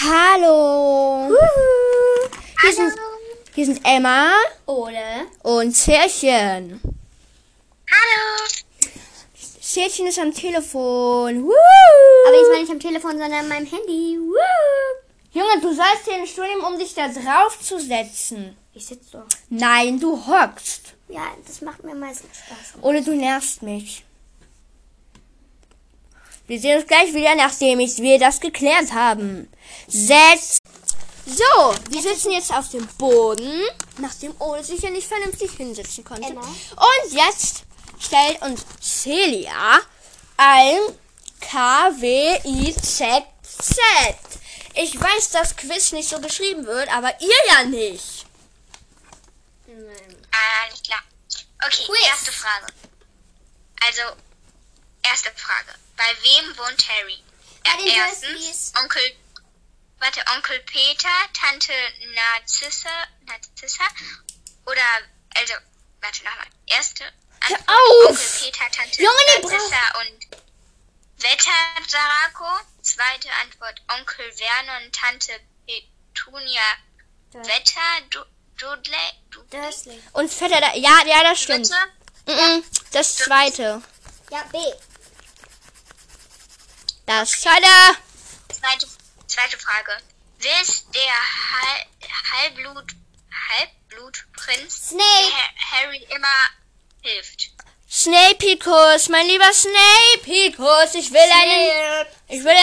Hallo. Hier sind Emma, Ole und Schärchen. Hallo. Schärchen ist am Telefon. Aber jetzt meine ich am Telefon, sondern an meinem Handy. Junge, du sollst hier eine Stunde nehmen, um dich da drauf zu setzen. Ich sitze doch. Nein, du hockst. Ja, das macht mir meistens Spaß. Ole, du nervst mich. Wir sehen uns gleich wieder, nachdem wir das geklärt haben. So, wir sitzen jetzt auf dem Boden, nachdem Ole sich ja nicht vernünftig hinsetzen konnte. Emma. Und jetzt stellt uns Celia ein KWIZZ. Ich weiß, dass Quiz nicht so geschrieben wird, aber ihr ja nicht. Nein. Alles klar. Okay, Quiz. Erste Frage. Also, erste Frage. Bei wem wohnt Harry? Erstens, Onkel Peter, Tante Narzissa oder, also, warte nochmal. Erste, Antwort, auf. Onkel Peter, Tante Narzissa und Wetter Sarako. Zweite Antwort, Onkel Vernon, Tante Petunia Wetter Dudley. Und Vetter, ja, das stimmt. Ja. Das zweite. Ja, B. Das Scheide. Zweite Frage. Wer ist der Halbblutprinz, der Harry immer hilft? Snapeikus, mein lieber Snapeikus. Ich will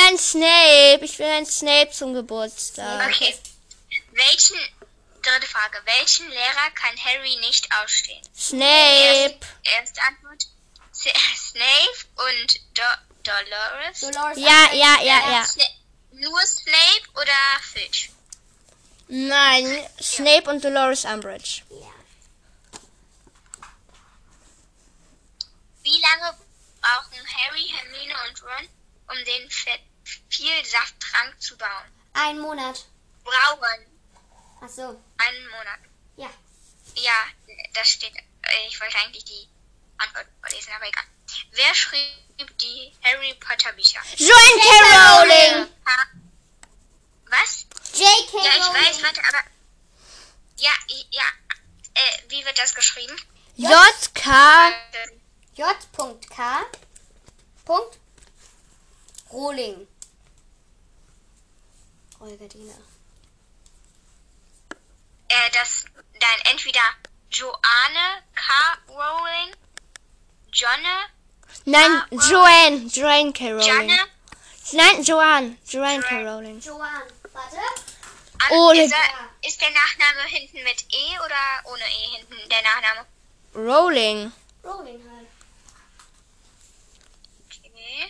einen Snape zum Geburtstag. Okay. Dritte Frage. Welchen Lehrer kann Harry nicht ausstehen? Snape. Erste Antwort. Snape und Dolores? Ja. Nur Snape oder Filch? Nein, Snape und Dolores Umbridge. Ja. Wie lange brauchen Harry, Hermine und Ron, um den Vielsafttrank zu bauen? 1 Monat. Brauchen. Ach so. 1 Monat. Ja. Ja, das steht. Ich wollte eigentlich die Antwort vorlesen, aber egal. Wer schrieb die Harry Potter Bücher? Joanne K. Rowling! Was? J.K. Rowling. Ja, ich weiß, warte, aber... Ja. Wie wird das geschrieben? J.K. J.K. Rowling. Olga Dina. Das... Dann entweder Joanne K. Rowling... Joanne K. Rowling. Joanne K. Rowling. Joanne, warte. Ist der Nachname hinten mit E oder ohne E hinten der Nachname? Rowling. Rowling halt. Okay.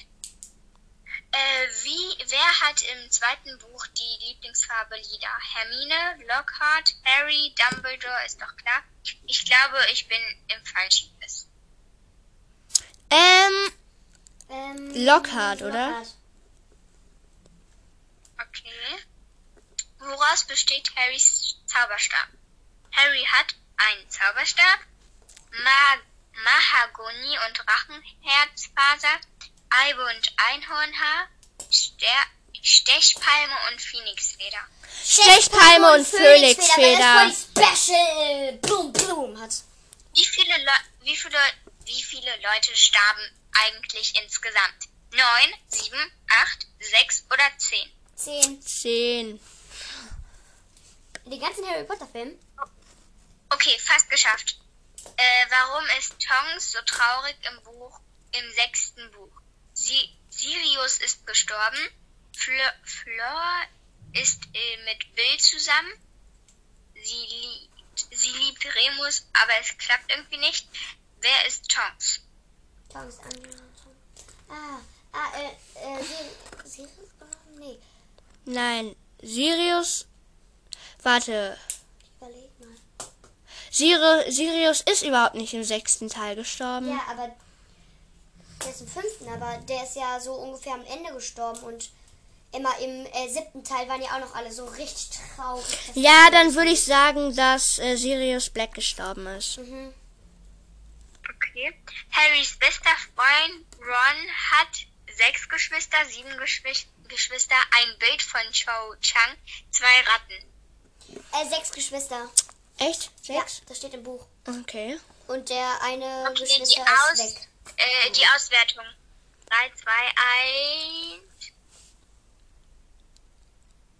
Wer hat im zweiten Buch die Lieblingsfarbe Lila? Hermine, Lockhart, Harry, Dumbledore, ist doch klar. Ich glaube, ich bin im falschen Biss. Lockhart, oder? Okay. Woraus besteht Harrys Zauberstab? Harry hat einen Zauberstab, Mahagoni und Drachenherzfaser, Eibe und Einhornhaar, Stechpalme und Phönixfeder. Stechpalme und Phönixfeder. Special Blum hat. Wie viele Leute starben eigentlich insgesamt? 9, 7, 8, 6 oder 10? 10. Die ganzen Harry Potter Filme? Okay, fast geschafft. Warum ist Tongs so traurig im 6. Buch? Sirius ist gestorben. Fleur ist mit Bill zusammen. Sie liebt Remus, aber es klappt irgendwie nicht. Wer ist Tonks? Tonks, Sirius? Nee. Nein, Sirius... Warte. Ich überleg mal. Sirius ist überhaupt nicht im 6. Teil gestorben. Ja, aber... Der ist im 5., aber der ist ja so ungefähr am Ende gestorben und... Immer im 7. Teil waren ja auch noch alle so richtig traurig. Ja, dann würde ich sagen, dass Sirius Black gestorben ist. Mhm. Okay. Harrys bester Freund Ron hat 6 Geschwister, 7 Geschwister Geschwister, ein Bild von Cho Chang, 2 Ratten. 6 Geschwister. Echt? 6? Ja, das steht im Buch. Okay. Und der eine okay, Geschwister ist weg. Die Auswertung. 3, 2, 1.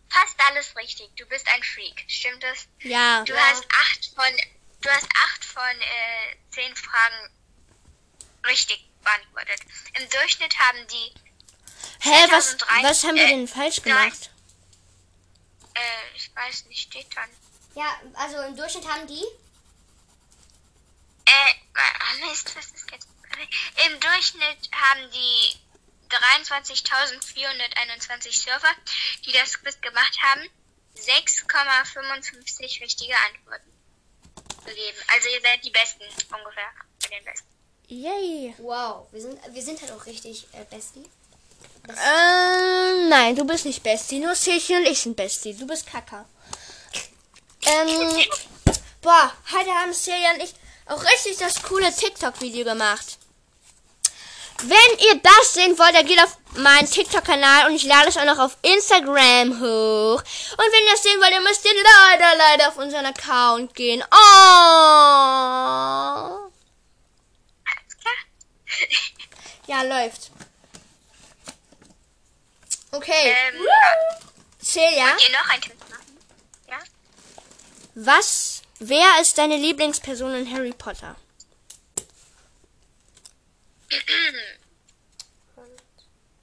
Fast alles richtig. Du bist ein Freak. Stimmt das? Ja. Du hast 8 von 10 Fragen richtig beantwortet. Im Durchschnitt haben die... Hä, was haben wir denn falsch gemacht? Ich weiß nicht, steht dann. Ja, also im Durchschnitt haben die... Mist, was ist jetzt? Im Durchschnitt haben die 23.421 Surfer, die das Quiz gemacht haben, 6,55 richtige Antworten gegeben. Also ihr seid die Besten, ungefähr. Bei den Besten. Yay. Wow, wir sind halt auch richtig Bestie. Nein, du bist nicht Bestie, nur Silchen und ich sind Bestie. Du bist Kaka. Boah, heute haben Silchen und ich auch richtig das coole TikTok-Video gemacht. Wenn ihr das sehen wollt, dann geht auf meinen TikTok-Kanal und ich lade es auch noch auf Instagram hoch. Und wenn ihr das sehen wollt, dann müsst ihr leider auf unseren Account gehen. Oh! Alles klar. Ja, läuft. Okay. Celia? Wollt ihr noch einen Tipp machen? Ja? Wer ist deine Lieblingsperson in Harry Potter?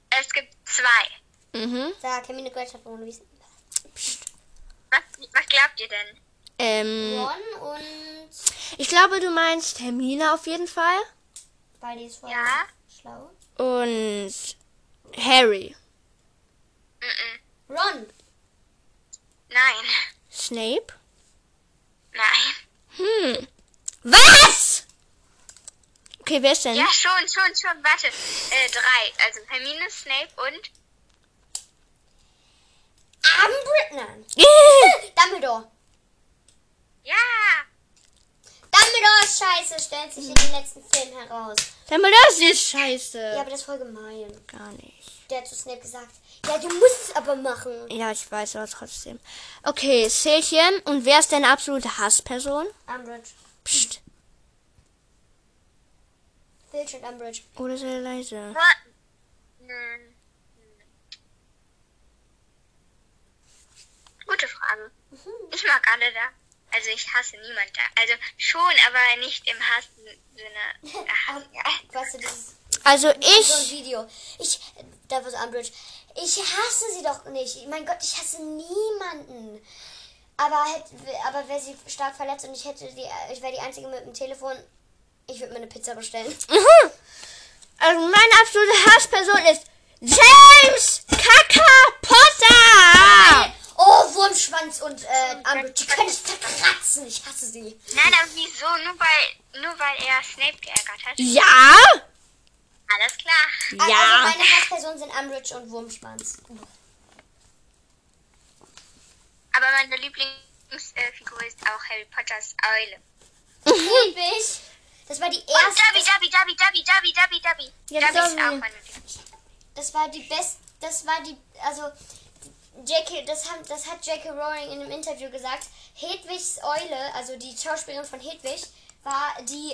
Es gibt 2. Mhm. Sag, Hermine Granger, was glaubt ihr denn? Ron und... Ich glaube, du meinst Hermine auf jeden Fall. Weil die ist voll schlau. Und Harry. Ron. Nein. Snape. Nein. Was? Okay, wer ist denn? Ja, schon, warte. 3. Also Hermine, Snape und... Nein. Dumbledore. Ja. Dumbledore ist scheiße, stellt sich in den letzten Filmen heraus. Dumbledore ist nicht scheiße. Ja, aber das ist voll gemein. Gar nicht. Der hat zu Snape gesagt, ja, du musst es aber machen. Ja, ich weiß, aber trotzdem. Okay, Selchen, und wer ist deine absolute Hassperson? Umbridge. Psst. Filch und Umbridge. Oder sehr leise. Gute Frage. Ich mag alle da. Also ich hasse niemanden da. Also schon, aber nicht im Hass-Sinne. Weißt du, das also ich... So ein Video. Da war so Umbridge. Ich hasse sie doch nicht. Mein Gott, ich hasse niemanden. Aber wäre sie stark verletzt und ich wäre die Einzige mit dem Telefon, ich würde mir eine Pizza bestellen. Also meine absolute Hassperson ist James Kaka Potter. Oh, Wurmschwanz und Umbridge. Die können dich verkratzen. Ich hasse sie. Nein, aber wieso? Nur weil er Snape geärgert hat? Ja! Alles klar. Ja. Also meine Hasspersonen sind Umbridge und Wurmschwanz. Aber meine Lieblingsfigur ist auch Harry Potters Eule. Lieb ich. Das war die erste... Und Dobby. Ja, Dobby ist auch meine Lieblingsfigur. Das hat J.K. Rowling in einem Interview gesagt. Hedwigs Eule, also die Schauspielerin von Hedwig, war die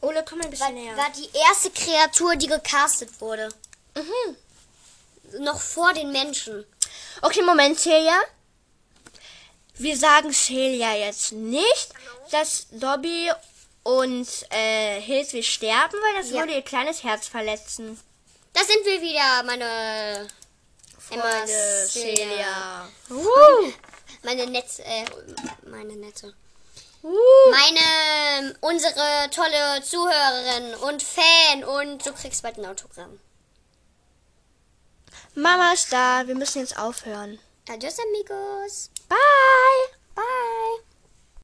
Ole, komm mal ein bisschen näher. War die erste Kreatur, die gecastet wurde. Mhm. Noch vor den Menschen. Okay, Moment, Celia. Wir sagen Celia jetzt nicht, dass Dobby und Hedwig sterben, weil das würde ihr kleines Herz verletzen. Da sind wir wieder, meine Freunde, Celia. Meine Netze. Unsere tolle Zuhörerin und Fan, und du kriegst bald ein Autogramm. Mama ist da, wir müssen jetzt aufhören. Adios, amigos. Bye.